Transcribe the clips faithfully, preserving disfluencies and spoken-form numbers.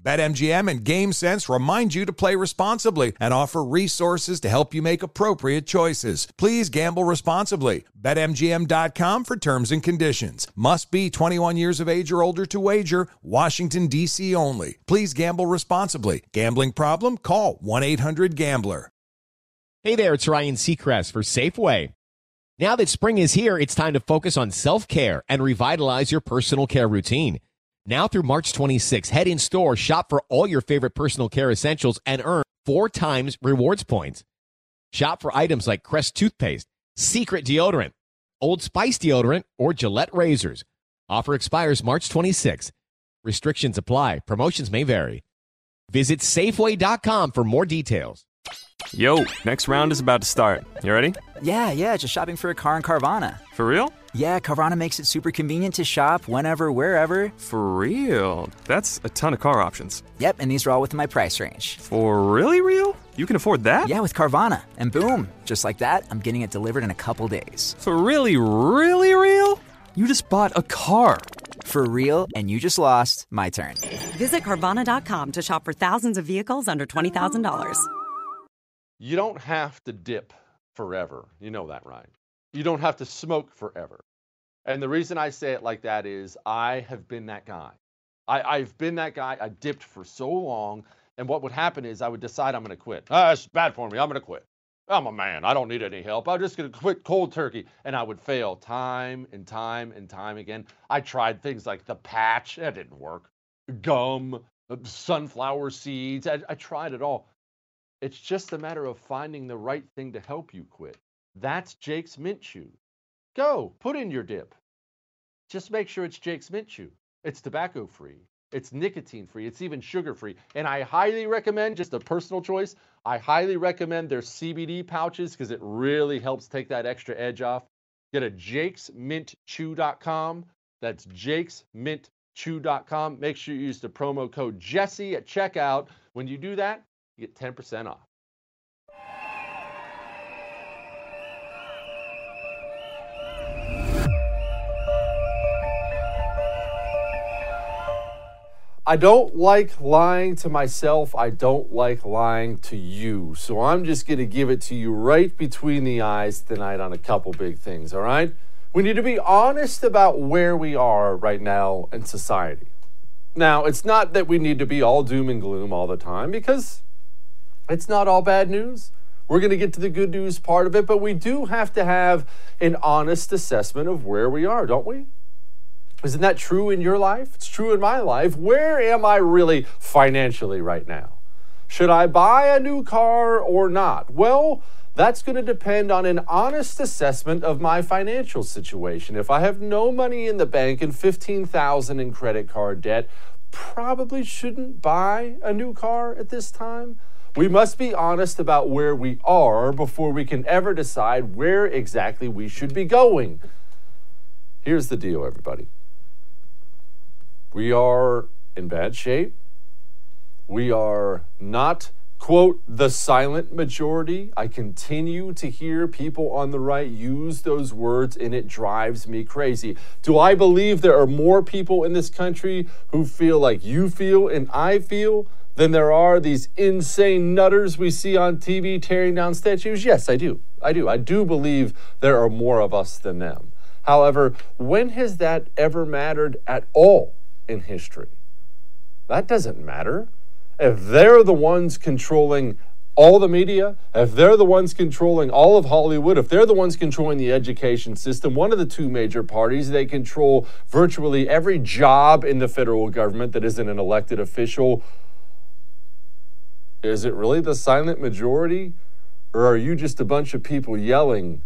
BetMGM and GameSense remind you to play responsibly and offer resources to help you make appropriate choices. Please gamble responsibly. Bet M G M dot com for terms and conditions. Must be twenty-one years of age or older to wager. Washington, D C only. Please gamble responsibly. Gambling problem? Call one eight hundred gambler. Hey there, it's Ryan Seacrest for Safeway. Now that spring is here, it's time to focus on self-care and revitalize your personal care routine. Now through March twenty-sixth, head in store, shop for all your favorite personal care essentials, and earn four times rewards points. Shop for items like Crest toothpaste, Secret deodorant, Old Spice deodorant, or Gillette razors. Offer expires March twenty-sixth. Restrictions apply. Promotions may vary. Visit Safeway dot com for more details. Yo, next round is about to start. You ready? Yeah, yeah, just shopping for a car in Carvana. For real? Yeah, Carvana makes it super convenient to shop whenever, wherever. For real? That's a ton of car options. Yep, and these are all within my price range. For really real? You can afford that? Yeah, with Carvana. And boom, just like that, I'm getting it delivered in a couple days. For really, really real? You just bought a car. For real, and you just lost my turn. Visit Carvana dot com to shop for thousands of vehicles under twenty thousand dollars. You don't have to dip forever. You know that, right? You don't have to smoke forever. And the reason I say it like that is I have been that guy. I, I've been that guy. I dipped for so long. And what would happen is I would decide I'm going to quit. Ah, it's bad for me. I'm going to quit. I'm a man. I don't need any help. I'm just going to quit cold turkey. And I would fail time and time and time again. I tried things like the patch. That didn't work. Gum, sunflower seeds. I, I tried it all. It's just a matter of finding the right thing to help you quit. That's Jake's Mint Chew. Go, put in your dip. Just make sure it's Jake's Mint Chew. It's tobacco-free. It's nicotine-free. It's even sugar-free. And I highly recommend, just a personal choice, I highly recommend their C B D pouches because it really helps take that extra edge off. Get a jakes mint chew dot com. That's jakes mint chew dot com. Make sure you use the promo code Jesse at checkout. When you do that, you get ten percent off. I don't like lying to myself. I don't like lying to you. So I'm just going to give it to you right between the eyes tonight on a couple big things, all right? We need to be honest about where we are right now in society. Now, it's not that we need to be all doom and gloom all the time because it's not all bad news. We're going to get to the good news part of it, but we do have to have an honest assessment of where we are, don't we? Isn't that true in your life? It's true in my life. Where am I really financially right now? Should I buy a new car or not? Well, that's going to depend on an honest assessment of my financial situation. If I have no money in the bank and fifteen thousand dollars in credit card debt, probably shouldn't buy a new car at this time. We must be honest about where we are before we can ever decide where exactly we should be going. Here's the deal, everybody. We are in bad shape. We are not, quote, the silent majority. I continue to hear people on the right use those words, and it drives me crazy. Do I believe there are more people in this country who feel like you feel and I feel? Then there are these insane nutters we see on T V tearing down statues. Yes, I do. I do. I do believe there are more of us than them. However, when has that ever mattered at all in history? That doesn't matter. If they're the ones controlling all the media, if they're the ones controlling all of Hollywood, if they're the ones controlling the education system, one of the two major parties, they control virtually every job in the federal government that isn't an elected official. Is it really the silent majority? Or are you just a bunch of people yelling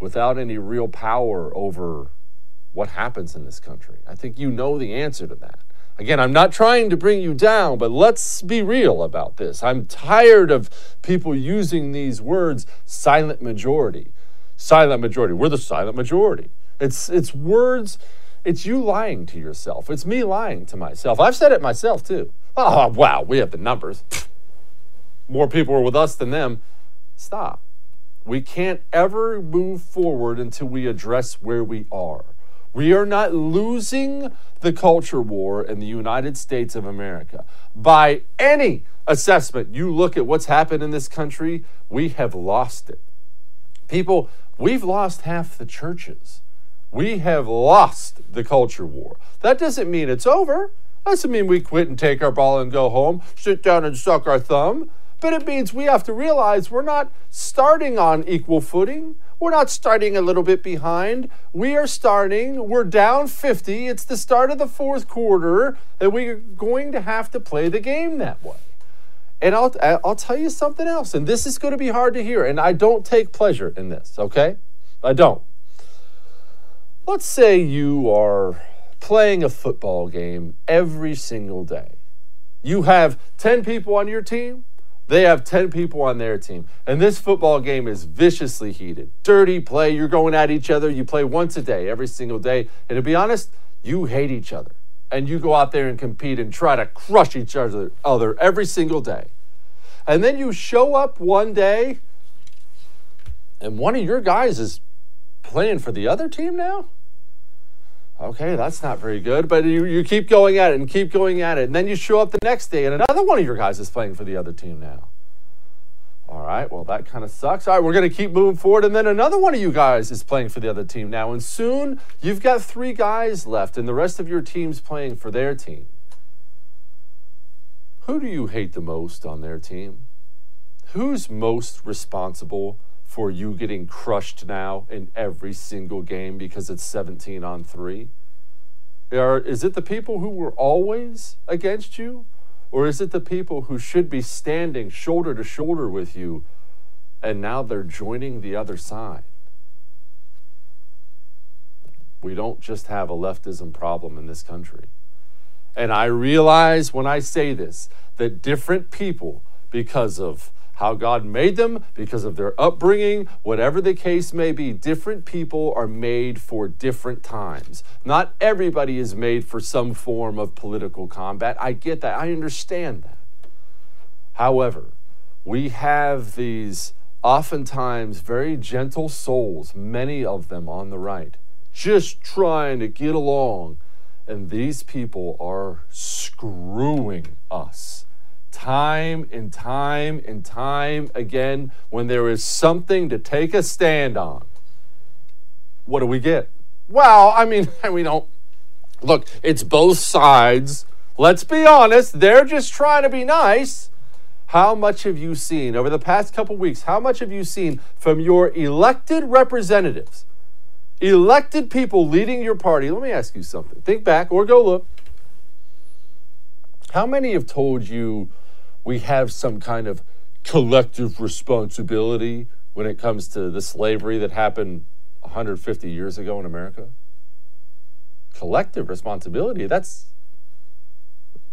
without any real power over what happens in this country? I think you know the answer to that. Again, I'm not trying to bring you down, but let's be real about this. I'm tired of people using these words, silent majority. Silent majority. We're the silent majority. It's it's words, it's you lying to yourself. It's me lying to myself. I've said it myself too. Oh, wow, we have the numbers. More people are with us than them. Stop. We can't ever move forward until we address where we are. We are not losing the culture war in the United States of America. By any assessment, you look at what's happened in this country, we have lost it. People, we've lost half the churches. We have lost the culture war. That doesn't mean it's over. That doesn't mean we quit and take our ball and go home, sit down and suck our thumb. But it means we have to realize we're not starting on equal footing. We're not starting a little bit behind. We are starting, we're down fifty. It's the start of the fourth quarter, and we're going to have to play the game that way. And I'll, I'll tell you something else, and this is going to be hard to hear, and I don't take pleasure in this, okay? I don't. Let's say you are playing a football game every single day. You have ten people on your team. They have ten people on their team. And this football game is viciously heated. Dirty play. You're going at each other. You play once a day, every single day. And to be honest, you hate each other. And you go out there and compete and try to crush each other, other every single day. And then you show up one day, and one of your guys is playing for the other team now? Okay, that's not very good, but you, you keep going at it and keep going at it, and then you show up the next day, and another one of your guys is playing for the other team now. All right, well, that kind of sucks. All right, we're going to keep moving forward, and then another one of you guys is playing for the other team now, and soon you've got three guys left, and the rest of your team's playing for their team. Who do you hate the most on their team? Who's most responsible for you getting crushed now in every single game because it's seventeen on three? Or is it the people who were always against you? Or is it the people who should be standing shoulder to shoulder with you and now they're joining the other side? We don't just have a leftism problem in this country. And I realize when I say this, that different people, because of how God made them, because of their upbringing, whatever the case may be, different people are made for different times. Not everybody is made for some form of political combat. I get that. I understand that. However, we have these oftentimes very gentle souls, many of them on the right, just trying to get along. And these people are screwing us. Time and time and time again, when there is something to take a stand on, what do we get? Well, I mean, we don't. Look, it's both sides. Let's be honest. They're just trying to be nice. How much have you seen over the past couple weeks? How much have you seen from your elected representatives, elected people leading your party? Let me ask you something. Think back or go look. How many have told you we have some kind of collective responsibility when it comes to the slavery that happened one hundred fifty years ago in America? Collective responsibility? That's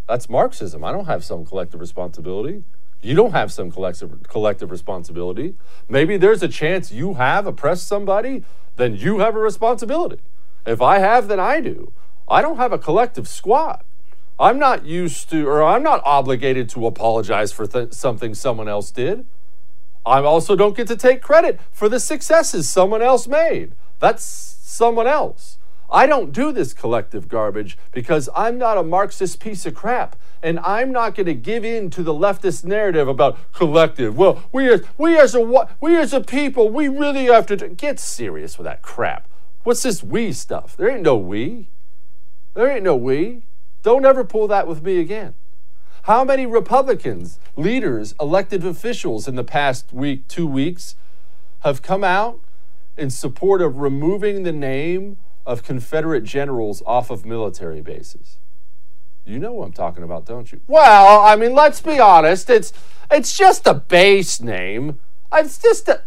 that's Marxism. I don't have some collective responsibility. You don't have some collective collective responsibility. Maybe there's a chance you have oppressed somebody, then you have a responsibility. If I have, then I do. I don't have a collective squad. I'm not used to, or I'm not obligated to apologize for th- something someone else did. I also don't get to take credit for the successes someone else made. That's someone else. I don't do this collective garbage because I'm not a Marxist piece of crap, and I'm not going to give in to the leftist narrative about collective. Well, we as we as a we as a people, we really have to do. Get serious with that crap. What's this we stuff? There ain't no we. There ain't no we. Don't ever pull that with me again. How many Republicans, leaders, elected officials in the past week, two weeks, have come out in support of removing the name of Confederate generals off of military bases? You know what I'm talking about, don't you? Well, I mean, let's be honest. It's it's just a base name. It's just a...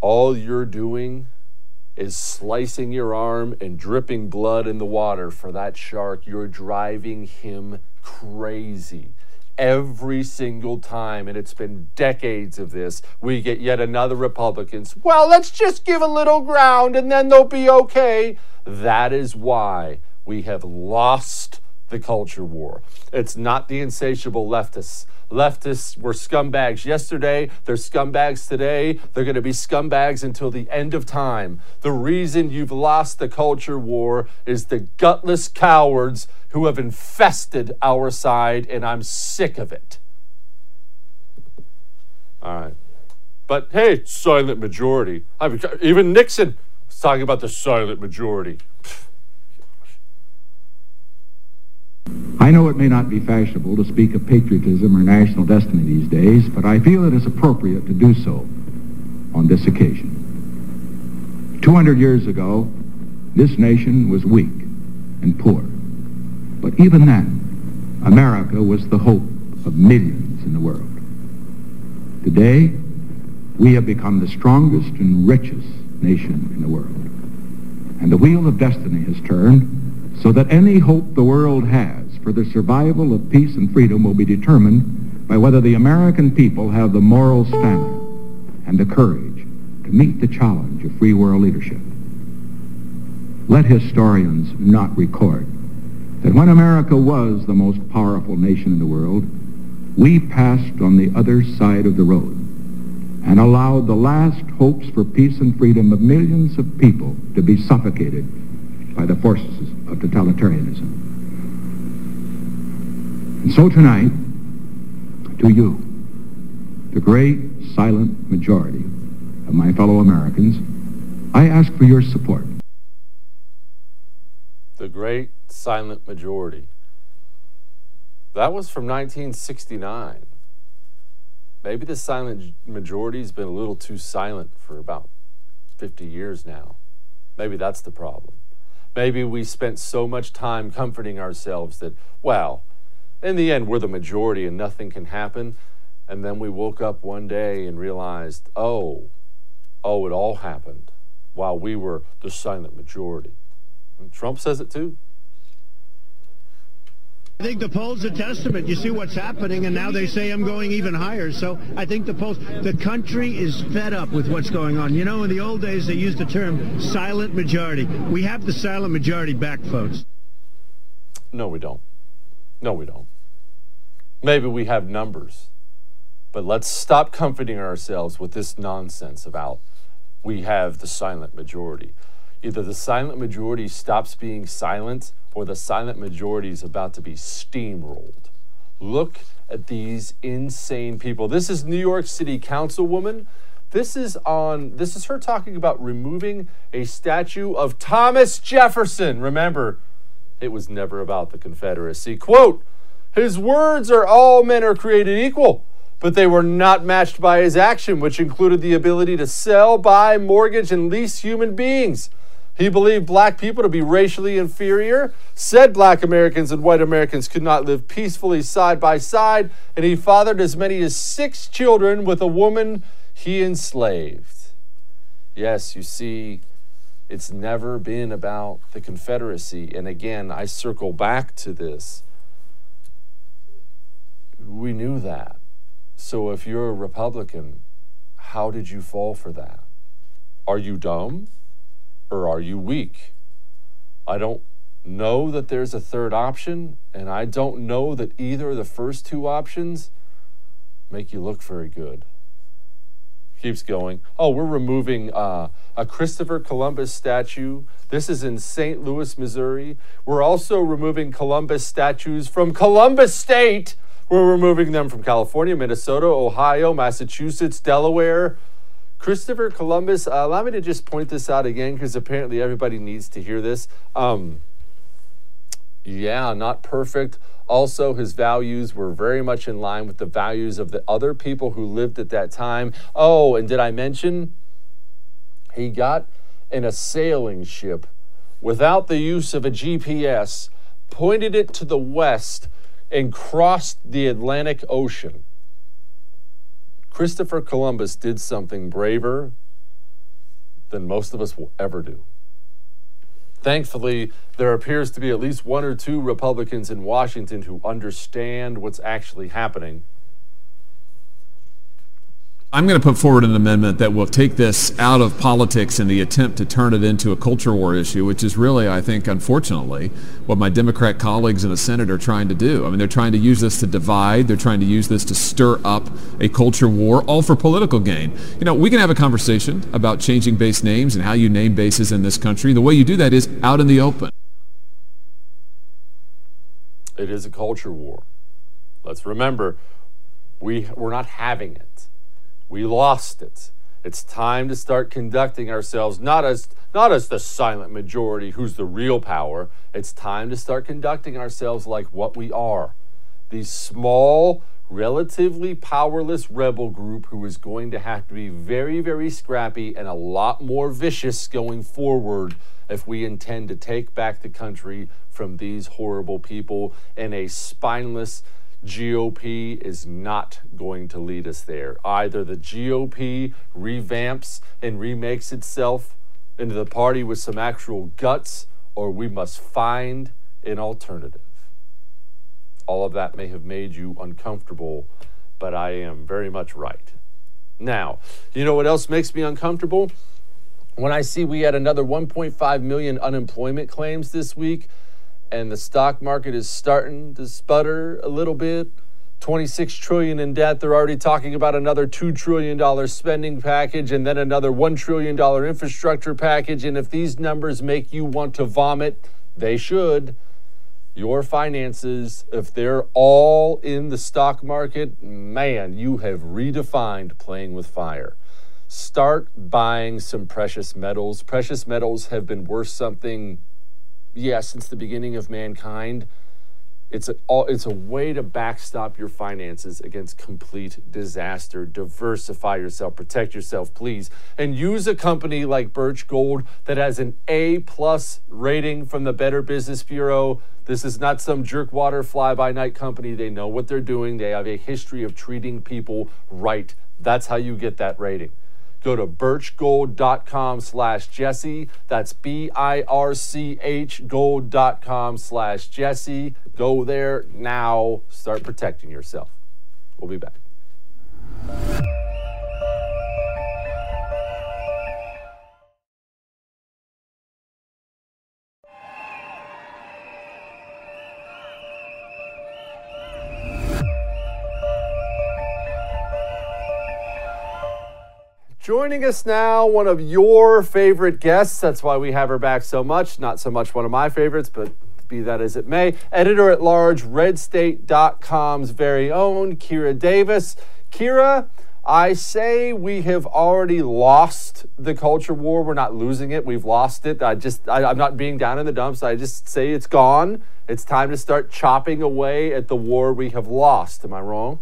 All you're doing is slicing your arm and dripping blood in the water for that shark. You're driving him crazy every single time, and it's been decades of this. We get yet another Republicans, well, let's just give a little ground and then they'll be okay. That is why we have lost the culture war. It's not the insatiable leftists. Leftists were scumbags yesterday, they're scumbags today, they're going to be scumbags until the end of time. The reason you've lost the culture war is the gutless cowards who have infested our side, and I'm sick of it. All right. But hey, silent majority. I mean, even Nixon was talking about the silent majority. I know it may not be fashionable to speak of patriotism or national destiny these days, but I feel it is appropriate to do so on this occasion. two hundred years ago, this nation was weak and poor. But even then, America was the hope of millions in the world. Today, we have become the strongest and richest nation in the world. And the wheel of destiny has turned, so that any hope the world has for the survival of peace and freedom will be determined by whether the American people have the moral stamina and the courage to meet the challenge of free world leadership. Let historians not record that when America was the most powerful nation in the world, we passed on the other side of the road and allowed the last hopes for peace and freedom of millions of people to be suffocated by the forces of totalitarianism. And so tonight, to you, the great silent majority of my fellow Americans, I ask for your support. The great silent majority. That was from nineteen sixty-nine. Maybe the silent majority's been a little too silent for about fifty years now. Maybe that's the problem. Maybe we spent so much time comforting ourselves that, well, in the end, we're the majority and nothing can happen. And then we woke up one day and realized, oh, oh, it all happened while we were the silent majority. And Trump says it too. I think the polls are testament. You see what's happening, and now they say I'm going even higher. So I think the polls, the country is fed up with what's going on. You know, in the old days, they used the term silent majority. We have the silent majority back, folks. No, we don't. No, we don't. Maybe we have numbers, but let's stop comforting ourselves with this nonsense about we have the silent majority. Either the silent majority stops being silent, or the silent majority is about to be steamrolled. Look at these insane people. This is New York City Councilwoman. This is on, this is her talking about removing a statue of Thomas Jefferson. Remember, it was never about the Confederacy. Quote, his words are all men are created equal, but they were not matched by his action, which included the ability to sell, buy, mortgage, and lease human beings. He believed black people to be racially inferior, said black Americans and white Americans could not live peacefully side by side, and he fathered as many as six children with a woman he enslaved. Yes, you see, it's never been about the Confederacy. And again, I circle back to this. We knew that. So if you're a Republican, how did you fall for that? Are you dumb? Or are you weak? I don't know that there's a third option, and I don't know that either of the first two options make you look very good. Keeps going. Oh, we're removing uh, a Christopher Columbus statue. This is in Saint Louis, Missouri. We're also removing Columbus statues from Columbus State. We're removing them from California, Minnesota, Ohio, Massachusetts, Delaware. Christopher Columbus, uh, allow me to just point this out again because apparently everybody needs to hear this. Um, yeah, not perfect. Also, his values were very much in line with the values of the other people who lived at that time. Oh, and did I mention he got in a sailing ship without the use of a G P S, pointed it to the west, and crossed the Atlantic Ocean? Christopher Columbus did something braver than most of us will ever do. Thankfully, there appears to be at least one or two Republicans in Washington who understand what's actually happening. I'm going to put forward an amendment that will take this out of politics in the attempt to turn it into a culture war issue, which is really, I think, unfortunately, what my Democrat colleagues in the Senate are trying to do. I mean, they're trying to use this to divide. They're trying to use this to stir up a culture war, all for political gain. You know, we can have a conversation about changing base names and how you name bases in this country. The way you do that is out in the open. It is a culture war. Let's remember, we, we're not having it. We lost it. It's time to start conducting ourselves not as not as the silent majority who's the real power. It's time to start conducting ourselves like what we are. The small, relatively powerless rebel group who is going to have to be very, very scrappy and a lot more vicious going forward if we intend to take back the country from these horrible people. And a spineless G O P is not going to lead us there. Either the G O P revamps and remakes itself into the party with some actual guts, or we must find an alternative. All of that may have made you uncomfortable, but I am very much right. Now, you know what else makes me uncomfortable? When I see we had another one point five million unemployment claims this week, and the stock market is starting to sputter a little bit. twenty-six trillion dollars in debt. They're already talking about another two trillion dollars spending package and then another one trillion dollars infrastructure package. And if these numbers make you want to vomit, they should. Your finances, if they're all in the stock market, man, you have redefined playing with fire. Start buying some precious metals. Precious metals have been worth something... yeah, since the beginning of mankind. It's a, it's a way to backstop your finances against complete disaster. Diversify yourself, protect yourself, please. And use a company like Birch Gold that has an A-plus rating from the Better Business Bureau. This is not some jerkwater fly-by-night company. They know what they're doing. They have a history of treating people right. That's how you get that rating. Go to birchgold.com slash Jesse. That's B I R C H gold.com slash Jesse. Go there now. Start protecting yourself. We'll be back. Joining us now, one of your favorite guests. That's why we have her back so much. Not so much one of my favorites, but be that as it may. Editor-at-large, red state dot com's very own, Kira Davis. Kira, I say we have already lost the culture war. We're not losing it. We've lost it. I just, I, I'm not being down in the dumps. I just say it's gone. It's time to start chopping away at the war we have lost. Am I wrong?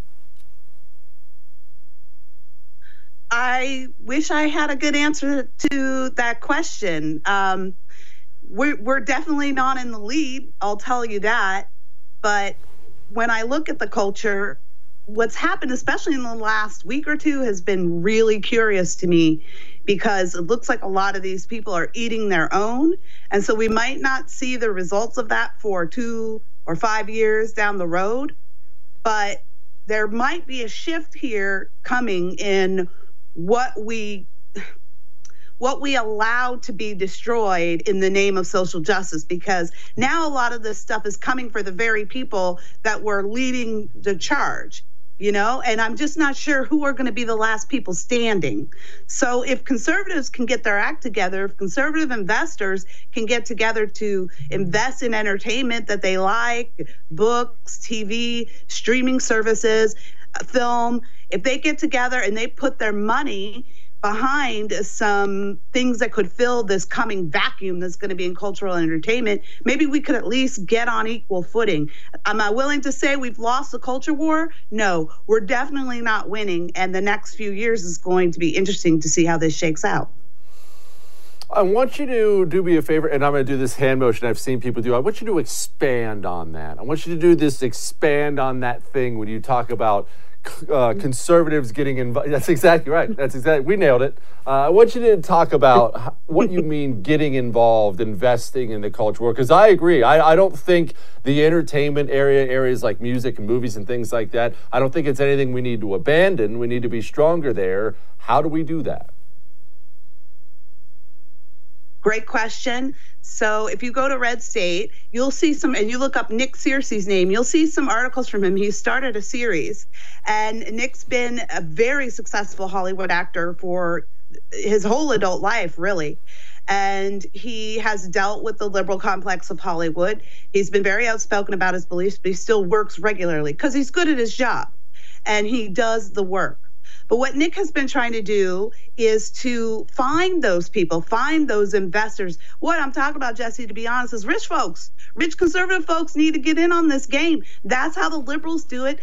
I wish I had a good answer to that question. Um, we're, we're definitely not in the lead, I'll tell you that. But when I look at the culture, what's happened, especially in the last week or two, has been really curious to me because it looks like a lot of these people are eating their own. And so we might not see the results of that for two or five years down the road. But there might be a shift here coming in what we what we allow to be destroyed in the name of social justice, because now a lot of this stuff is coming for the very people that were leading the charge. you know, and I'm just not sure who are going to be the last people standing. So if conservatives can get their act together, if conservative investors can get together to invest in entertainment that they like, books, T V, streaming services, film, if they get together and they put their money behind some things that could fill this coming vacuum that's going to be in cultural entertainment, maybe we could at least get on equal footing. Am I willing to say we've lost the culture war? No, we're definitely not winning. And the next few years is going to be interesting to see how this shakes out. I want you to do me a favor, and I'm going to do this hand motion I've seen people do. I want you to expand on that. I want you to do this expand on that thing when you talk about Uh, conservatives getting invited. That's exactly right. That's exactly. We nailed it. Uh, I want you to talk about what you mean getting involved, investing in the culture war. Because I agree. I, I don't think the entertainment area, areas like music and movies and things like that, I don't think it's anything we need to abandon. We need to be stronger there. How do we do that? Great question. So if you go to Red State, you'll see some, and you look up Nick Searcy's name, you'll see some articles from him. He started a series, and Nick's been a very successful Hollywood actor for his whole adult life, really. And he has dealt with the liberal complex of Hollywood. He's been very outspoken about his beliefs, but he still works regularly because he's good at his job and he does the work. But what Nick has been trying to do is to find those people, find those investors. What I'm talking about, Jesse, to be honest, is rich folks. Rich conservative folks need to get in on this game. That's how the liberals do it.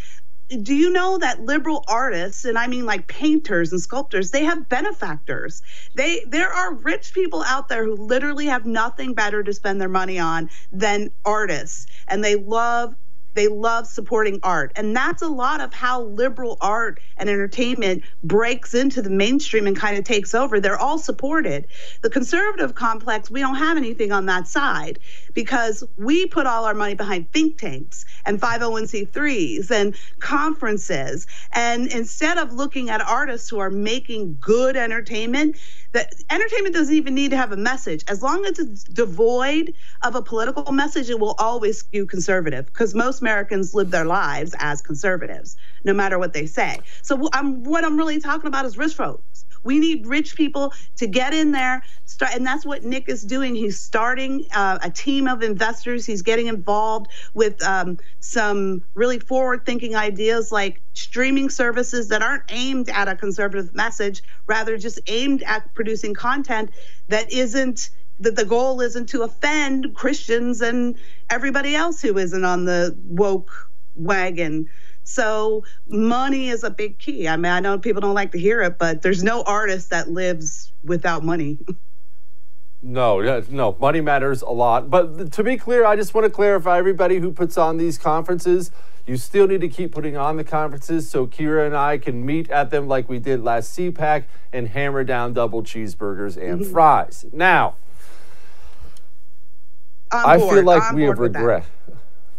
Do you know that liberal artists, and I mean like painters and sculptors, they have benefactors. They there are rich people out there who literally have nothing better to spend their money on than artists, and they love They love supporting art. And that's a lot of how liberal art and entertainment breaks into the mainstream and kind of takes over. They're all supported. The conservative complex, we don't have anything on that side because we put all our money behind think tanks and five oh one c threes and conferences. And instead of looking at artists who are making good entertainment, that entertainment doesn't even need to have a message. As long as it's devoid of a political message, it will always skew conservative because most Americans live their lives as conservatives, no matter what they say. So I'm, what I'm really talking about is rich folks. We need rich people to get in there, start, and that's what Nick is doing. He's starting uh, a team of investors. He's getting involved with um, some really forward-thinking ideas like streaming services that aren't aimed at a conservative message, rather just aimed at producing content that isn't, that the goal isn't to offend Christians and everybody else who isn't on the woke wagon. So money is a big key. I mean, I know people don't like to hear it, but there's no artist that lives without money. No, no, money matters a lot. But to be clear, I just want to clarify everybody who puts on these conferences, you still need to keep putting on the conferences so Kira and I can meet at them like we did last C PAC and hammer down double cheeseburgers and mm-hmm. fries. Now, I'm I bored. feel like I'm we have regret.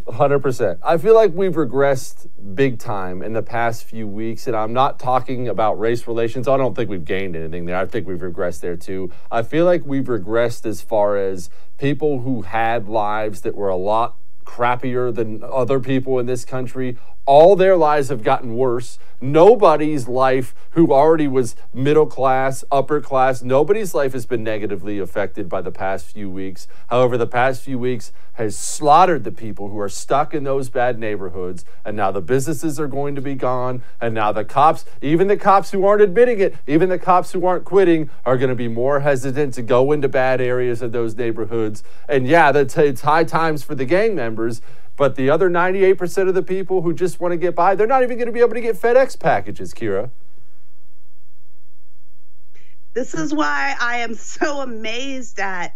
one hundred percent. I feel like we've regressed big time in the past few weeks, and I'm not talking about race relations. I don't think we've gained anything there. I think we've regressed there too. I feel like we've regressed as far as people who had lives that were a lot crappier than other people in this country. All their lives have gotten worse. Nobody's life who already was middle class, upper class, nobody's life has been negatively affected by the past few weeks. However, the past few weeks has slaughtered the people who are stuck in those bad neighborhoods. And now the businesses are going to be gone. And now the cops, even the cops who aren't admitting it, even the cops who aren't quitting, are going to be more hesitant to go into bad areas of those neighborhoods. And yeah, that's, it's high times for the gang members. But the other ninety-eight percent of the people who just want to get by, they're not even going to be able to get FedEx packages, Kira. This is why I am so amazed at,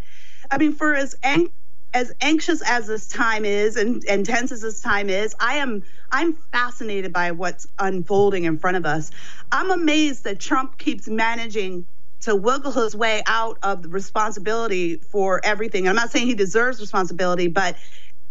I mean, for as ang- as anxious as this time is and, and tense as this time is, I am I'm fascinated by what's unfolding in front of us. I'm amazed that Trump keeps managing to wiggle his way out of the responsibility for everything. I'm not saying he deserves responsibility, but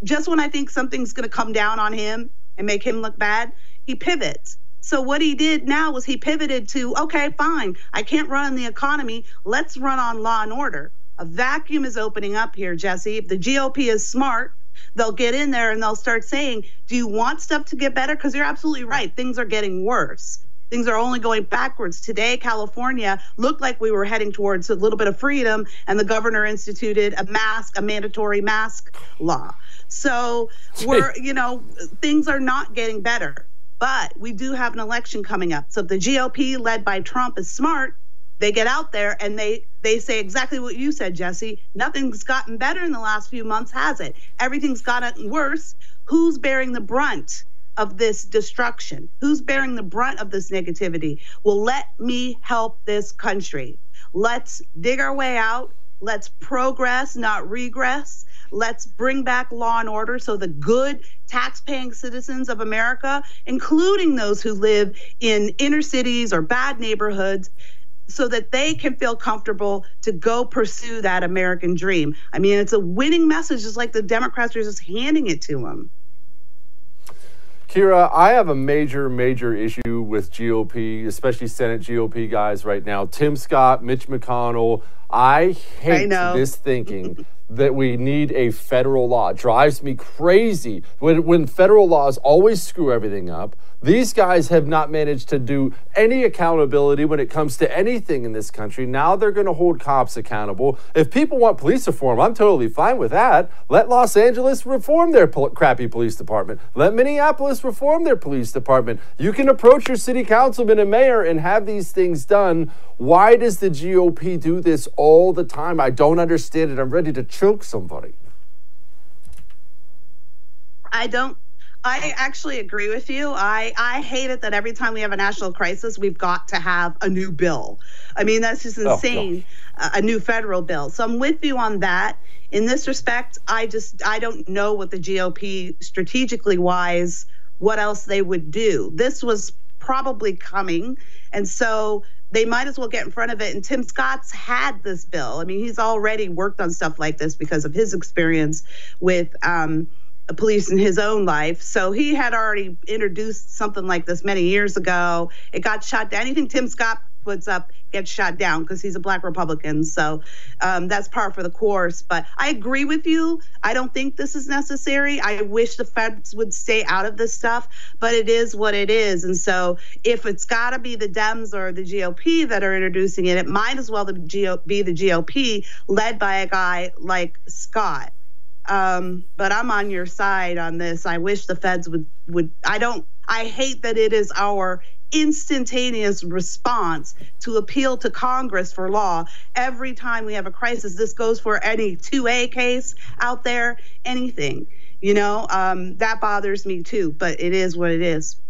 just when I think something's going to come down on him and make him look bad, he pivots. So what he did now was he pivoted to, okay, fine, I can't run the economy. Let's run on law and order. A vacuum is opening up here, Jesse. If the G O P is smart, they'll get in there and they'll start saying, do you want stuff to get better? Because you're absolutely right. Things are getting worse. Things are only going backwards. Today, California looked like we were heading towards a little bit of freedom, and the governor instituted a mask, a mandatory mask law. So we're, you know, things are not getting better. But we do have an election coming up. So if the G O P led by Trump is smart, they get out there and they, they say exactly what you said, Jesse. Nothing's gotten better in the last few months, has it? Everything's gotten worse. Who's bearing the brunt of this destruction? Who's bearing the brunt of this negativity? Well, let me help this country. Let's dig our way out. Let's progress, not regress. Let's bring back law and order so the good tax-paying citizens of America, including those who live in inner cities or bad neighborhoods, so that they can feel comfortable to go pursue that American dream. I mean, it's a winning message, just like the Democrats are just handing it to them. Kira, I have a major, major issue with G O P, especially Senate G O P guys right now. Tim Scott, Mitch McConnell. I hate I this thinking that we need a federal law. It drives me crazy when, when federal laws always screw everything up. These guys have not managed to do any accountability when it comes to anything in this country. Now they're going to hold cops accountable. If people want police reform, I'm totally fine with that. Let Los Angeles reform their pol- crappy police department. Let Minneapolis reform their police department. You can approach your city councilman and mayor and have these things done. Why does the G O P do this all the time? I don't understand it. I'm ready to choke somebody. I don't. I actually agree with you. I, I hate it that every time we have a national crisis, we've got to have a new bill. I mean, that's just insane, oh, no. a new federal bill. So I'm with you on that. In this respect, I just, I don't know what the G O P strategically wise, what else they would do. This was probably coming. And so they might as well get in front of it. And Tim Scott's had this bill. I mean, he's already worked on stuff like this because of his experience with, um, police in his own life. So he had already introduced something like this many years ago. It got shot down. Anything Tim Scott puts up gets shot down because he's a black Republican. So um, that's par for the course. But I agree with you. I don't think this is necessary. I wish the feds would stay out of this stuff, but it is what it is. And so if it's got to be the Dems or the G O P that are introducing it, it might as well be the G O P led by a guy like Scott. Um, but I'm on your side on this. I wish the feds would, would, I don't, I hate that it is our instantaneous response to appeal to Congress for law. Every time we have a crisis, this goes for any two A case out there, anything, you know, um, that bothers me too, but it is what it is.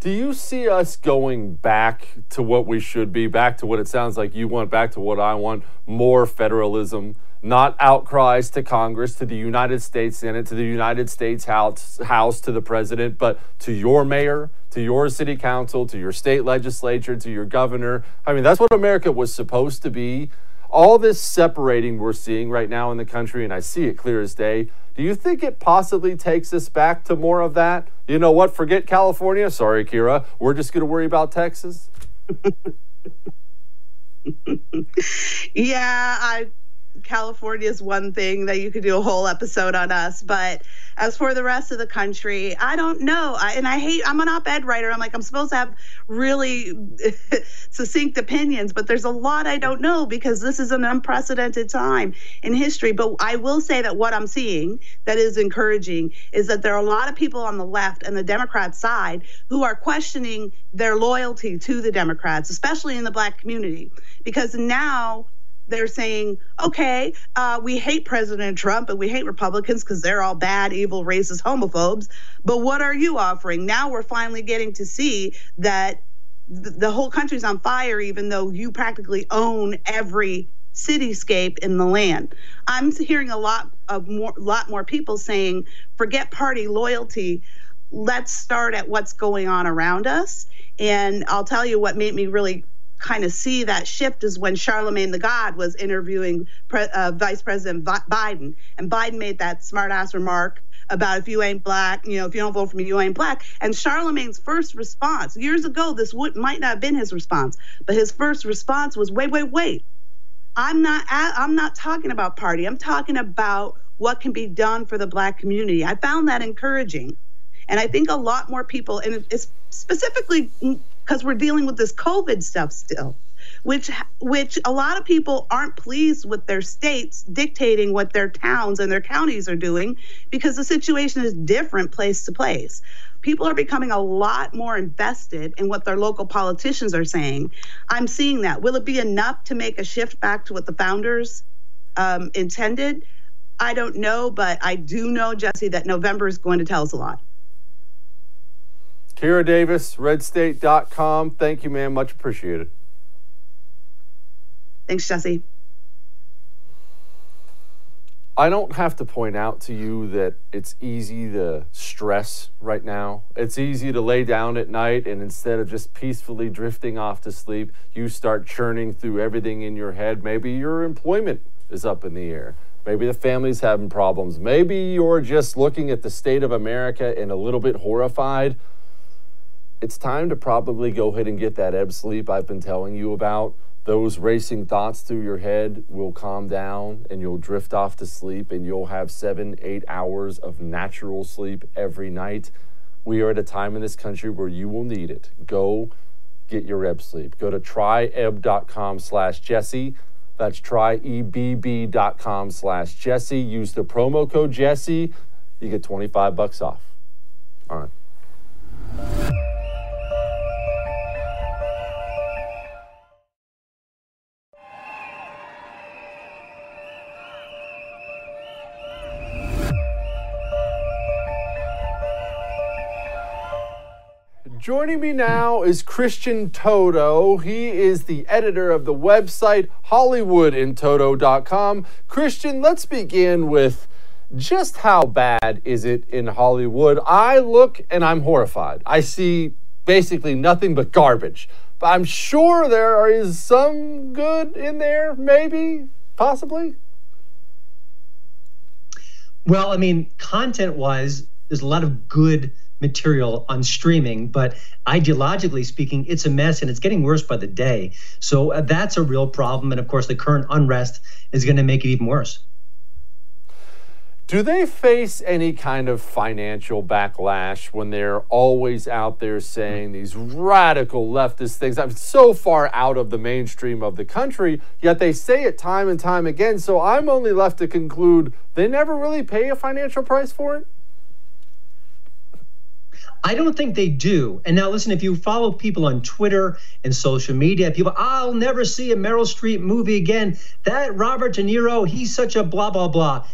Do you see us going back to what we should be, back to what it sounds like you want, back to what I want, more federalism? Not outcries to Congress, to the United States Senate, to the United States House, House, to the president, but to your mayor, to your city council, to your state legislature, to your governor. I mean, that's what America was supposed to be. All this separating we're seeing right now in the country, and I see it clear as day. Do you think it possibly takes us back to more of that? You know what? Forget California. Sorry, Kira. We're just going to worry about Texas. yeah, I... California is one thing that you could do a whole episode on us, but as for the rest of the country, I don't know. I, and I hate, I'm an op-ed writer. I'm like, I'm supposed to have really succinct opinions, but there's a lot I don't know because this is an unprecedented time in history. But I will say that what I'm seeing that is encouraging is that there are a lot of people on the left and the Democrat side who are questioning their loyalty to the Democrats, especially in the black community, because now they're saying, okay, uh, we hate President Trump and we hate Republicans because they're all bad, evil, racist, homophobes. But what are you offering? Now we're finally getting to see that th- the whole country's on fire, even though you practically own every cityscape in the land. I'm hearing a lot of more, lot more people saying, forget party loyalty. Let's start at what's going on around us. And I'll tell you what made me really kind of see that shift is when Charlemagne the God was interviewing Pre- uh, Vice President B- Biden, and Biden made that smart-ass remark about if you ain't black, you know, if you don't vote for me, you ain't black. And Charlemagne's first response, years ago, this would, might not have been his response, but his first response was, wait, wait, wait. I'm not, I'm not talking about party. I'm talking about what can be done for the Black community. I found that encouraging. And I think a lot more people, and it's specifically because we're dealing with this COVID stuff still, which which a lot of people aren't pleased with their states dictating what their towns and their counties are doing, because the situation is different place to place. People are becoming a lot more invested in what their local politicians are saying. I'm seeing that. Will it be enough to make a shift back to what the founders um, intended? I don't know, but I do know, Jesse, that November is going to tell us a lot. Kira Davis, red state dot com. Thank you, ma'am. Much appreciated. Thanks, Jesse. I don't have to point out to you that it's easy to stress right now. It's easy to lay down at night, and instead of just peacefully drifting off to sleep, you start churning through everything in your head. Maybe your employment is up in the air. Maybe the family's having problems. Maybe you're just looking at the state of America and a little bit horrified. It's time to probably go ahead and get that ebb sleep I've been telling you about. Those racing thoughts through your head will calm down, and you'll drift off to sleep, and you'll have seven, eight hours of natural sleep every night. We are at a time in this country where you will need it. Go get your ebb sleep. Go to try ebb dot com slash Jesse. That's try ebb dot com slash Jesse. Use the promo code Jesse. You get twenty-five bucks off. All right. Joining me now is Christian Toto. He is the editor of the website Hollywood in Toto dot com. Christian, let's begin with just how bad is it in Hollywood? I look and I'm horrified. I see basically nothing but garbage. But I'm sure there is some good in there, maybe, possibly? Well, I mean, content-wise, there's a lot of good material on streaming, but ideologically speaking, it's a mess, and it's getting worse by the day. So uh, that's a real problem, and of course the current unrest is going to make it even worse. Do they face any kind of financial backlash when they're always out there saying these radical leftist things? I'm so far out of the mainstream of the country, yet they say it time and time again, so I'm only left to conclude they never really pay a financial price for it? I don't think they do. And now listen, if you follow people on Twitter and social media, people, I'll never see a Meryl Streep movie again. That Robert De Niro, he's such a blah, blah, blah.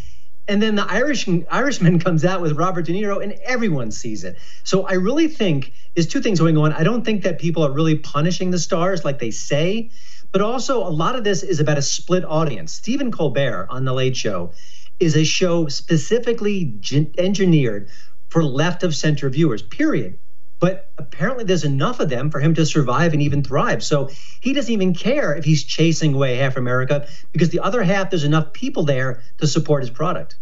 And then the Irish Irishman comes out with Robert De Niro and everyone sees it. So I really think there's two things going on. I don't think that people are really punishing the stars like they say, but also a lot of this is about a split audience. Stephen Colbert on The Late Show is a show specifically engineered for left of center viewers, period. But apparently there's enough of them for him to survive and even thrive. So he doesn't even care if he's chasing away half America, because the other half, there's enough people there to support his product.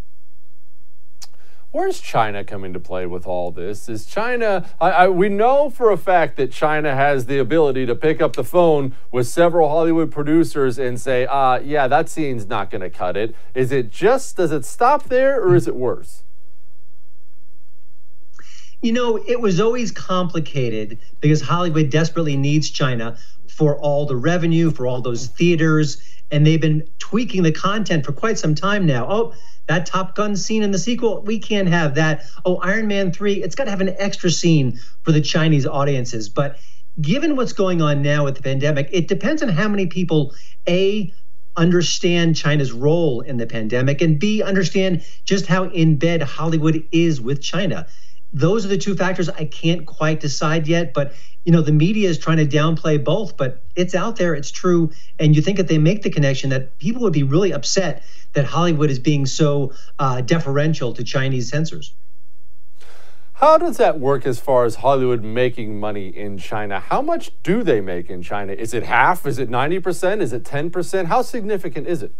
Where's China come into play with all this? Is China, I, I, we know for a fact that China has the ability to pick up the phone with several Hollywood producers and say, uh, yeah, that scene's not gonna cut it. Is it just, does it stop there, or is it worse? You know, it was always complicated because Hollywood desperately needs China for all the revenue, for all those theaters, and they've been tweaking the content for quite some time now. Oh, that Top Gun scene in the sequel, we can't have that. Oh, Iron Man three, it's got to have an extra scene for the Chinese audiences. But given what's going on now with the pandemic, it depends on how many people, A, understand China's role in the pandemic, and B, understand just how in bed Hollywood is with China. Those are the two factors I can't quite decide yet, but you know, the media is trying to downplay both, but it's out there, it's true, and you think that they make the connection that people would be really upset that Hollywood is being so uh, deferential to Chinese censors. How does that work as far as Hollywood making money in China? How much do they make in China? Is it half? Is it ninety percent? Is it ten percent? How significant is it?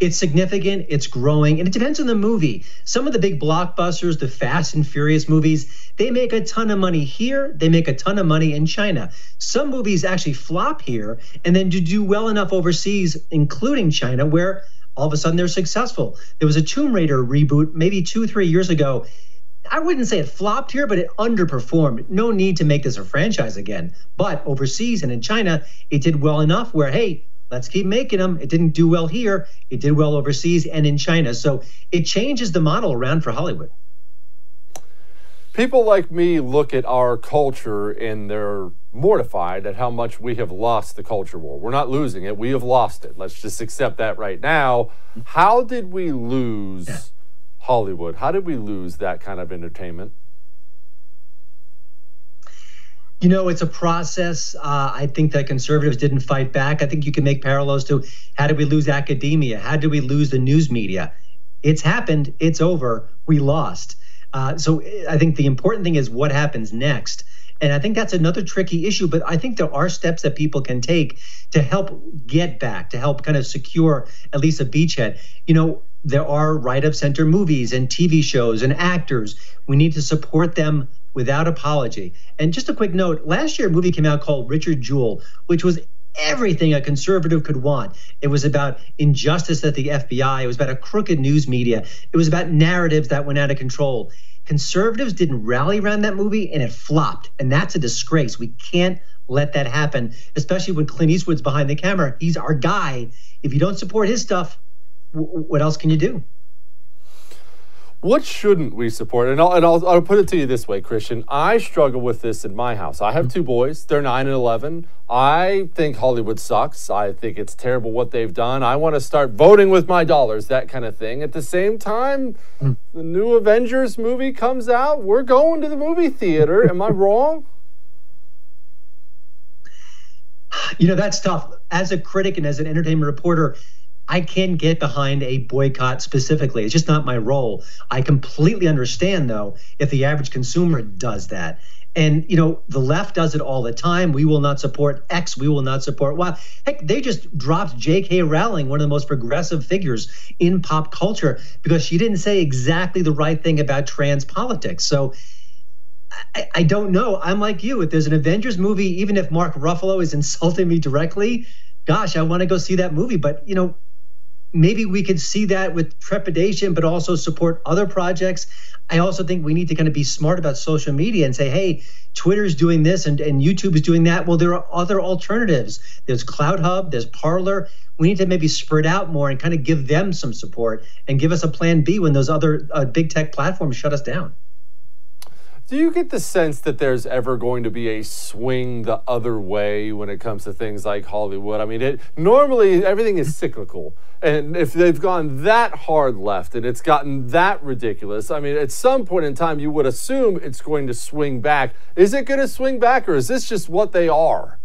It's significant, it's growing, and it depends on the movie. Some of the big blockbusters, the Fast and Furious movies, they make a ton of money here, they make a ton of money in China. Some movies actually flop here and then do well enough overseas, including China, where all of a sudden they're successful. There was a Tomb Raider reboot maybe two, three years ago. I wouldn't say it flopped here, but it underperformed. No need to make this a franchise again. But overseas and in China, it did well enough where, hey, let's keep making them. It didn't do well here. It did well overseas and in China. So it changes the model around for Hollywood. People like me look at our culture and they're mortified at how much we have lost the culture war. We're not losing it. We have lost it. Let's just accept that right now. How did we lose Hollywood? How did we lose that kind of entertainment? You know, it's a process. Uh, I think that conservatives didn't fight back. I think you can make parallels to how did we lose academia? How did we lose the news media? It's happened. It's over. We lost. Uh, so I think the important thing is what happens next. And I think that's another tricky issue, but I think there are steps that people can take to help get back, to help kind of secure at least a beachhead. You know, there are right-of-center movies and T V shows and actors. We need to support them without apology. And just a quick note, last year a movie came out called Richard Jewell, which was everything a conservative could want. It was about injustice at the F B I. It was about a crooked news media. It was about narratives that went out of control. Conservatives didn't rally around that movie, and it flopped. And that's a disgrace. We can't let that happen, especially when Clint Eastwood's behind the camera. He's our guy. If you don't support his stuff, w- what else can you do? What shouldn't we support? And, I'll, and I'll, I'll put it to you this way, Christian. I struggle with this in my house. I have two boys. They're nine and eleven. I think Hollywood sucks. I think it's terrible what they've done. I want to start voting with my dollars, that kind of thing. At the same time, mm. the new Avengers movie comes out. We're going to the movie theater. Am I wrong? You know, that's tough. As a critic and as an entertainment reporter, I can't get behind a boycott specifically. It's just not my role. I completely understand, though, if the average consumer does that. And, you know, the left does it all the time. We will not support X. We will not support Y. Heck, they just dropped J K Rowling, one of the most progressive figures in pop culture, because she didn't say exactly the right thing about trans politics. So I, I don't know. I'm like you. If there's an Avengers movie, even if Mark Ruffalo is insulting me directly, gosh, I want to go see that movie. But, you know, maybe we could see that with trepidation, but also support other projects. I also think we need to kind of be smart about social media and say, hey, Twitter's doing this and, and YouTube is doing that. Well, there are other alternatives. There's Cloud Hub, there's Parler. We need to maybe spread out more and kind of give them some support and give us a plan B when those other uh, big tech platforms shut us down. Do you get the sense that there's ever going to be a swing the other way when it comes to things like Hollywood? I mean, it, normally everything is cyclical. And if they've gone that hard left and it's gotten that ridiculous, I mean, at some point in time, you would assume it's going to swing back. Is it going to swing back, or is this just what they are?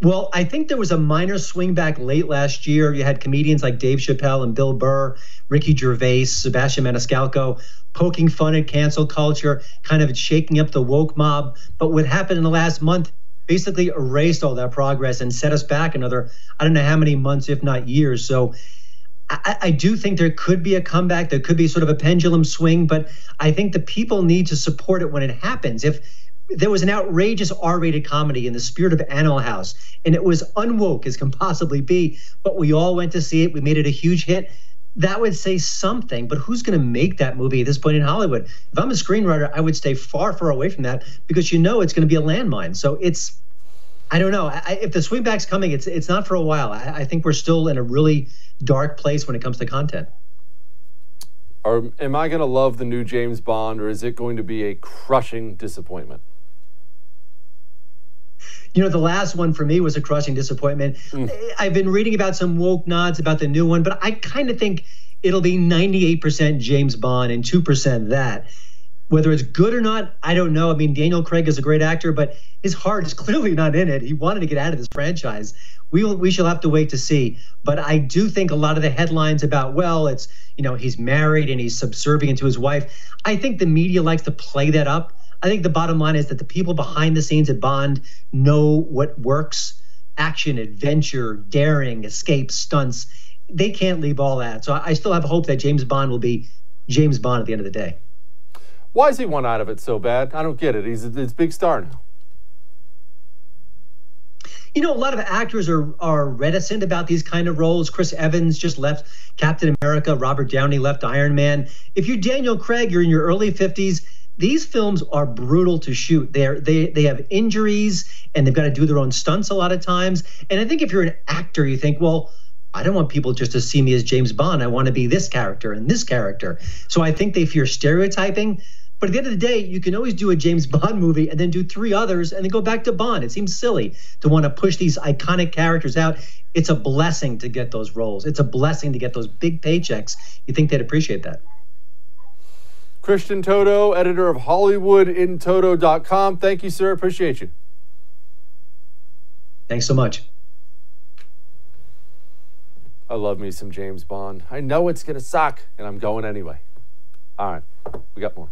Well, I think there was a minor swing back late last year. You had comedians like Dave Chappelle and Bill Burr, Ricky Gervais, Sebastian Maniscalco, poking fun at cancel culture, kind of shaking up the woke mob. But what happened in the last month basically erased all that progress and set us back another, I don't know how many months, if not years. So I, I do think there could be a comeback. There could be sort of a pendulum swing, but I think the people need to support it when it happens. If there was an outrageous R-rated comedy in the spirit of Animal House, and it was unwoke as can possibly be, but we all went to see it. We made it a huge hit. That would say something, but who's going to make that movie at this point in Hollywood? If I'm a screenwriter, I would stay far, far away from that because you know it's going to be a landmine. So it's, I don't know. I, if the swingback's coming, it's it's not for a while. I, I think we're still in a really dark place when it comes to content. Or am I going to love the new James Bond, or is it going to be a crushing disappointment? You know, the last one for me was a crushing disappointment. Mm. I've been reading about some woke nods about the new one, but I kind of think it'll be ninety-eight percent James Bond and two percent that. Whether it's good or not, I don't know. I mean, Daniel Craig is a great actor, but his heart is clearly not in it. He wanted to get out of this franchise. We will, we shall have to wait to see. But I do think a lot of the headlines about, well, it's, you know, he's married and he's subservient to his wife. I think the media likes to play that up. I think the bottom line is that the people behind the scenes at Bond know what works: action, adventure, daring, escape, stunts. They can't leave all that. So I still have hope that James Bond will be James Bond at the end of the day. Why is he one out of it so bad? I don't get it. He's a, he's a big star now. you know, a lot of actors are are reticent about these kind of roles. Chris Evans just left Captain America. Robert Downey left Iron Man. If you're Daniel Craig, you're in your early fifties. These films are brutal to shoot. They're, they they have injuries, and they've got to do their own stunts a lot of times. And I think if you're an actor, you think, well, I don't want people just to see me as James Bond. I want to be this character and this character. So I think they fear stereotyping. But at the end of the day, you can always do a James Bond movie and then do three others and then go back to Bond. It seems silly to want to push these iconic characters out. It's a blessing to get those roles. It's a blessing to get those big paychecks. You think they'd appreciate that. Christian Toto, editor of Hollywood In Toto dot com. Thank you, sir. Appreciate you. Thanks so much. I love me some James Bond. I know it's going to suck, and I'm going anyway. All right, we got more.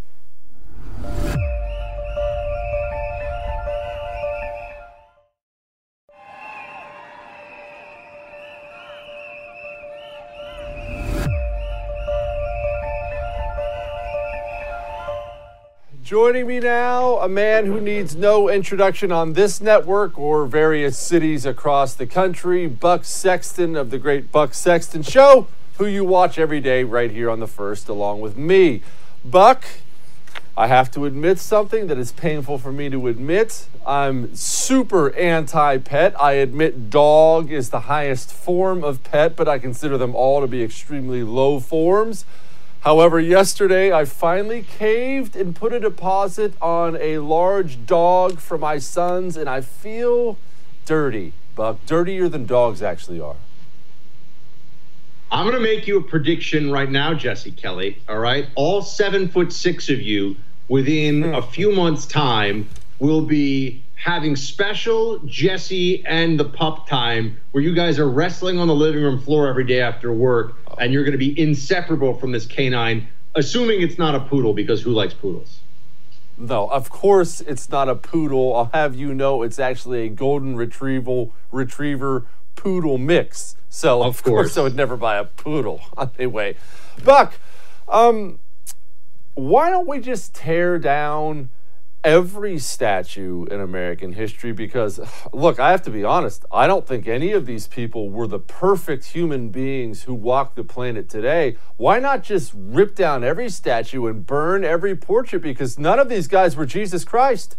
Joining me now, a man who needs no introduction on this network or various cities across the country, Buck Sexton of the great Buck Sexton Show, who you watch every day right here on The First along with me. Buck, I have to admit something that is painful for me to admit. I'm super anti-pet. I admit dog is the highest form of pet, but I consider them all to be extremely low forms. However, yesterday I finally caved and put a deposit on a large dog for my sons, and I feel dirty, Buck. Dirtier than dogs actually are. I'm going to make you a prediction right now, Jesse Kelly, all right? All seven foot six of you within a few months' time will be having special Jesse and the pup time where you guys are wrestling on the living room floor every day after work, and you're going to be inseparable from this canine, assuming it's not a poodle, because who likes poodles? No, of course it's not a poodle. I'll have you know it's actually a golden retrieval, retriever poodle mix. So, of, of course. course, I would never buy a poodle. Anyway, Buck, um, why don't we just tear down every statue in American history? Because, look, I have to be honest, I don't think any of these people were the perfect human beings who walk the planet today. Why not just rip down every statue and burn every portrait? Because none of these guys were Jesus Christ.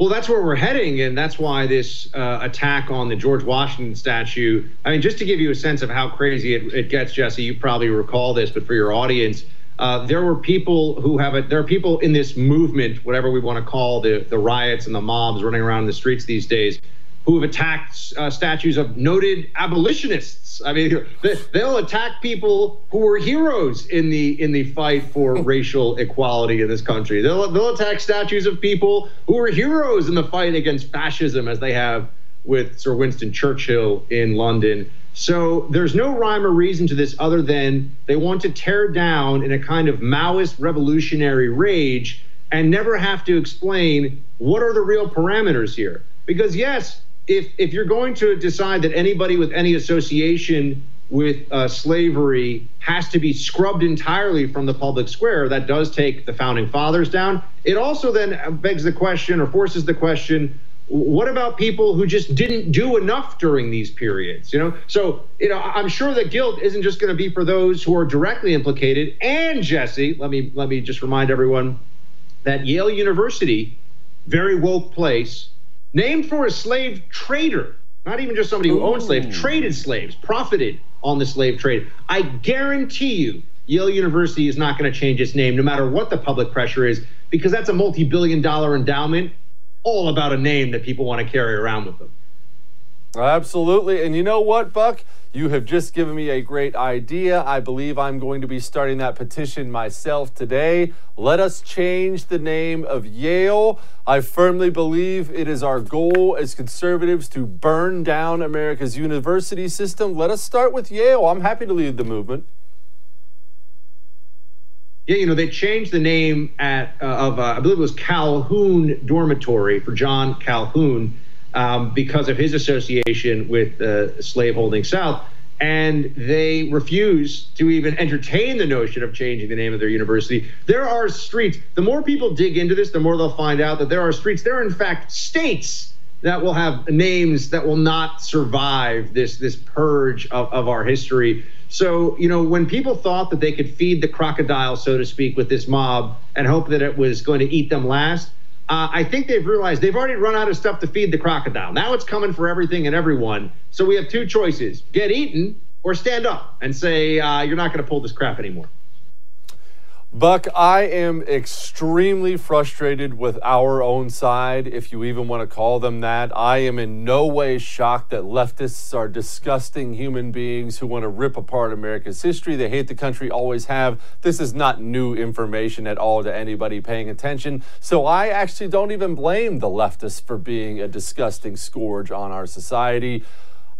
Well, that's where we're heading, and that's why this uh, attack on the George Washington statue, I mean, just to give you a sense of how crazy it, it gets, Jesse, you probably recall this, but for your audience, Uh, there were people who have it. There are people in this movement, whatever we want to call the, the riots and the mobs running around the streets these days, who have attacked uh, statues of noted abolitionists. I mean, they, they'll attack people who were heroes in the in the fight for racial equality in this country. They'll, they'll attack statues of people who were heroes in the fight against fascism, as they have with Sir Winston Churchill in London. So there's no rhyme or reason to this other than they want to tear down in a kind of Maoist revolutionary rage and never have to explain what are the real parameters here. Because yes, if if you're going to decide that anybody with any association with uh, slavery has to be scrubbed entirely from the public square, that does take the Founding Fathers down. It also then begs the question or forces the question, what about people who just didn't do enough during these periods? You know, so you know, I'm sure that guilt isn't just going to be for those who are directly implicated. And Jesse, let me let me just remind everyone that Yale University, very woke place, named for a slave trader, not even just somebody who owned slaves, traded slaves, profited on the slave trade. I guarantee you, Yale University is not going to change its name, no matter what the public pressure is, because that's a multi-billion dollar endowment. All about a name that people want to carry around with them. Absolutely. And you know what, Buck? You have just given me a great idea. I believe I'm going to be starting that petition myself today. Let us change the name of Yale. I firmly believe it is our goal as conservatives to burn down America's university system. Let us start with Yale. I'm happy to lead the movement. Yeah, you know, they changed the name at uh, of, uh, I believe it was Calhoun Dormitory for John Calhoun um, because of his association with the uh, slaveholding South. and they refuse to even entertain the notion of changing the name of their university. There are streets. The more people dig into this, the more they'll find out that there are streets. There are, in fact, states that will have names that will not survive this this purge of, of our history. So, you know, when people thought that they could feed the crocodile, so to speak, with this mob and hope that it was going to eat them last, uh, I think they've realized they've already run out of stuff to feed the crocodile. Now it's coming for everything and everyone. So we have two choices: get eaten or stand up and say, uh, you're not going to pull this crap anymore. Buck, I am extremely frustrated with our own side, if you even want to call them that. I am in no way shocked that leftists are disgusting human beings who want to rip apart America's history. They hate the country, always have. This is not new information at all to anybody paying attention. So I actually don't even blame the leftists for being a disgusting scourge on our society.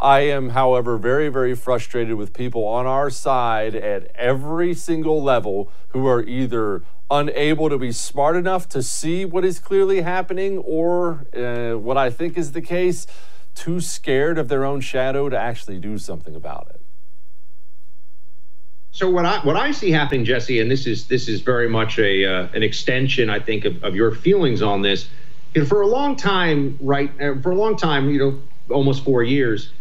I am, however, very, very frustrated with people on our side at every single level who are either unable to be smart enough to see what is clearly happening or, uh, what I think is the case, too scared of their own shadow to actually do something about it. So what I what I see happening, Jesse, and this is this is very much a uh, an extension, I think, of, of your feelings on this. You know, for a long time, right? Uh, for a long time, you know, almost four years.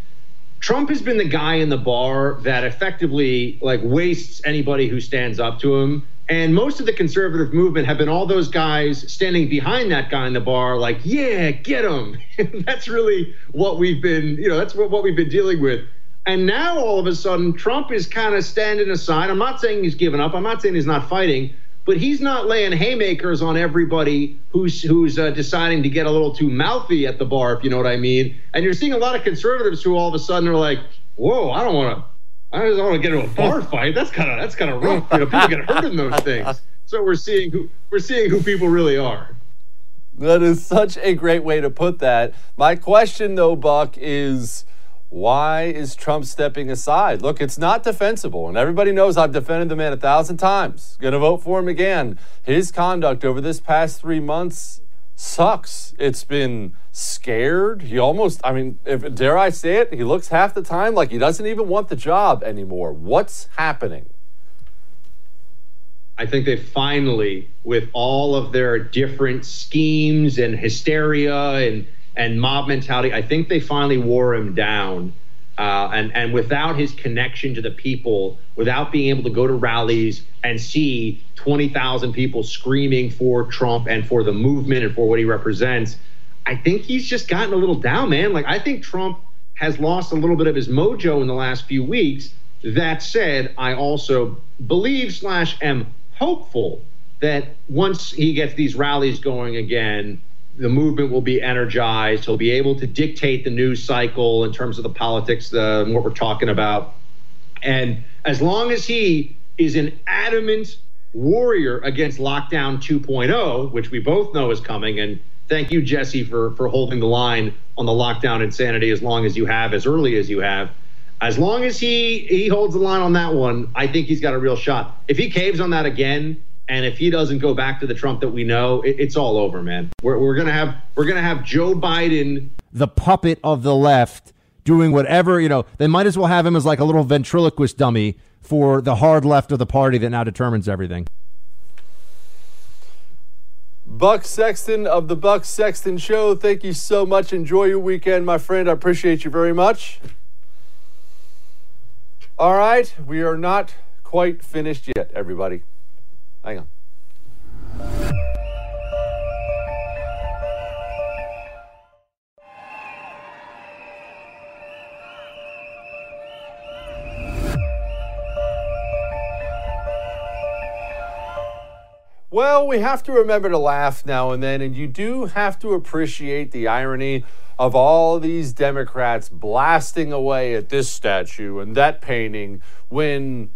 Trump has been the guy in the bar that effectively like wastes anybody who stands up to him. And most of the conservative movement have been all those guys standing behind that guy in the bar like, yeah, get him. That's really what we've been, you know, that's what, what we've been dealing with. And now all of a sudden, Trump is kind of standing aside. I'm not saying he's given up. I'm not saying he's not fighting, but he's not laying haymakers on everybody who's who's uh, deciding to get a little too mouthy at the bar, if you know what I mean. And you're seeing a lot of conservatives who all of a sudden are like, "Whoa, I don't want to, I don't want to get into a bar fight. That's kind of that's kind of rough. You know, people get hurt in those things." So we're seeing who we're seeing who people really are. That is such a great way to put that. My question, though, Buck, is, why is Trump stepping aside? Look, it's not defensible, and everybody knows I've defended the man a thousand times. Gonna vote for him again. His conduct over this past three months sucks. It's been scared. He almost, I mean, if dare I say it, he looks half the time like he doesn't even want the job anymore. What's happening? I think they finally, with all of their different schemes and hysteria and and mob mentality, I think they finally wore him down. Uh, and, and without his connection to the people, without being able to go to rallies and see twenty thousand people screaming for Trump and for the movement and for what he represents, I think he's just gotten a little down, man. Like, I think Trump has lost a little bit of his mojo in the last few weeks. That said, I also believe slash am hopeful that once he gets these rallies going again, the movement will be energized. He'll be able to dictate the news cycle in terms of the politics uh, and what we're talking about. And as long as he is an adamant warrior against lockdown two point oh, which we both know is coming, and thank you, Jesse, for, for holding the line on the lockdown insanity as long as you have, as early as you have. As long as he, he holds the line on that one, I think he's got a real shot. If he caves on that again, and if he doesn't go back to the Trump that we know, it, it's all over, man. We're, we're gonna have we're gonna have Joe Biden, the puppet of the left, doing whatever, you know. They might as well have him as like a little ventriloquist dummy for the hard left of the party that now determines everything. Buck Sexton of the Buck Sexton Show, thank you so much. Enjoy your weekend, my friend. I appreciate you very much. All right, we are not quite finished yet, everybody. Hang on. Well, we have to remember to laugh now and then, and you do have to appreciate the irony of all these Democrats blasting away at this statue and that painting when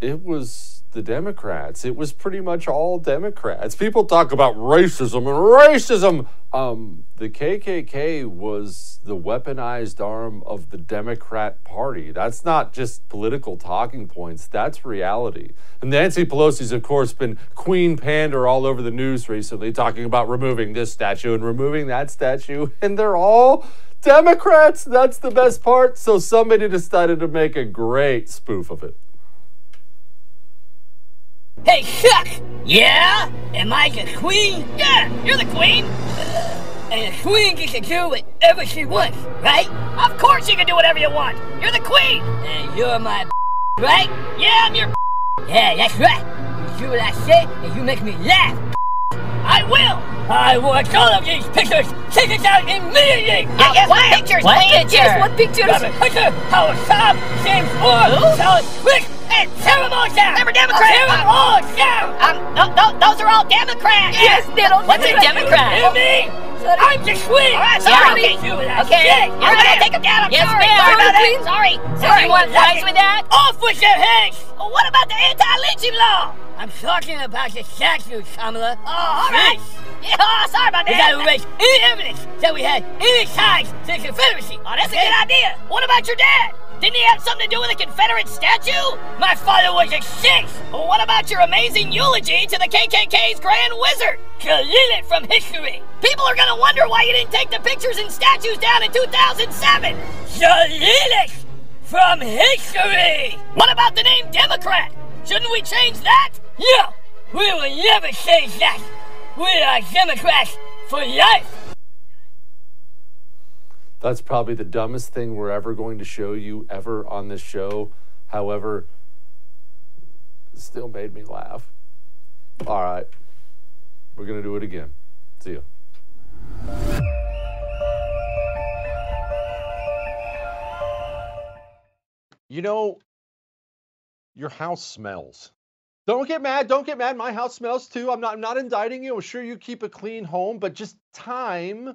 it was the Democrats. It was pretty much all Democrats. People talk about racism and racism. Um, the K K K was the weaponized arm of the Democrat Party. That's not just political talking points. That's reality. And Nancy Pelosi's, of course, been queen pander all over the news recently, talking about removing this statue and removing that statue. And they're all Democrats. That's the best part. So somebody decided to make a great spoof of it. Hey, Chuck! Yeah? Am I the queen? Yeah, you're the queen! And the queen gets to do whatever she wants, right? Of course you can do whatever you want! You're the queen! And you're my b****, right? Yeah, I'm your b****. Yeah, that's right! You do what I say, and you make me laugh, b****. I will! I want all of these pictures taken down immediately! I guess what? Pictures, what pictures? Yes, what pictures? Robert Hunter, Howard Cobb, James Bond, Charlotte Wick, and tear them all down! They were Democrats! Tear them all down! Um, no, no, those are all Democrats! Yes, they don't. What's a Democrat? You mean? I'm the queen! Alright, sorry! Okay, you're gonna take them down, I'm sorry! Sorry about that! Sorry! Sorry! You want lies with that? Off with your heads! What about the anti-lynching law? I'm talking about the statue, Kamala. Oh, alright! Yeah, oh, sorry about that! We gotta erase any evidence that we had any ties to the Confederacy! Oh, that's a good idea! What about your dad? Didn't he have something to do with a Confederate statue? My father was a six! Well, what about your amazing eulogy to the K K K's Grand Wizard? Delete it from history! People are gonna wonder why you didn't take the pictures and statues down in two thousand seven! Delete it from history! What about the name Democrat? Shouldn't we change that? No! We will never change that! We are Democrats for life! That's probably the dumbest thing we're ever going to show you ever on this show. However, it still made me laugh. All right. We're going to do it again. See ya. You know, your house smells. Don't get mad. Don't get mad. My house smells too. I'm not, I'm not indicting you. I'm sure you keep a clean home, but just time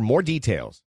more details.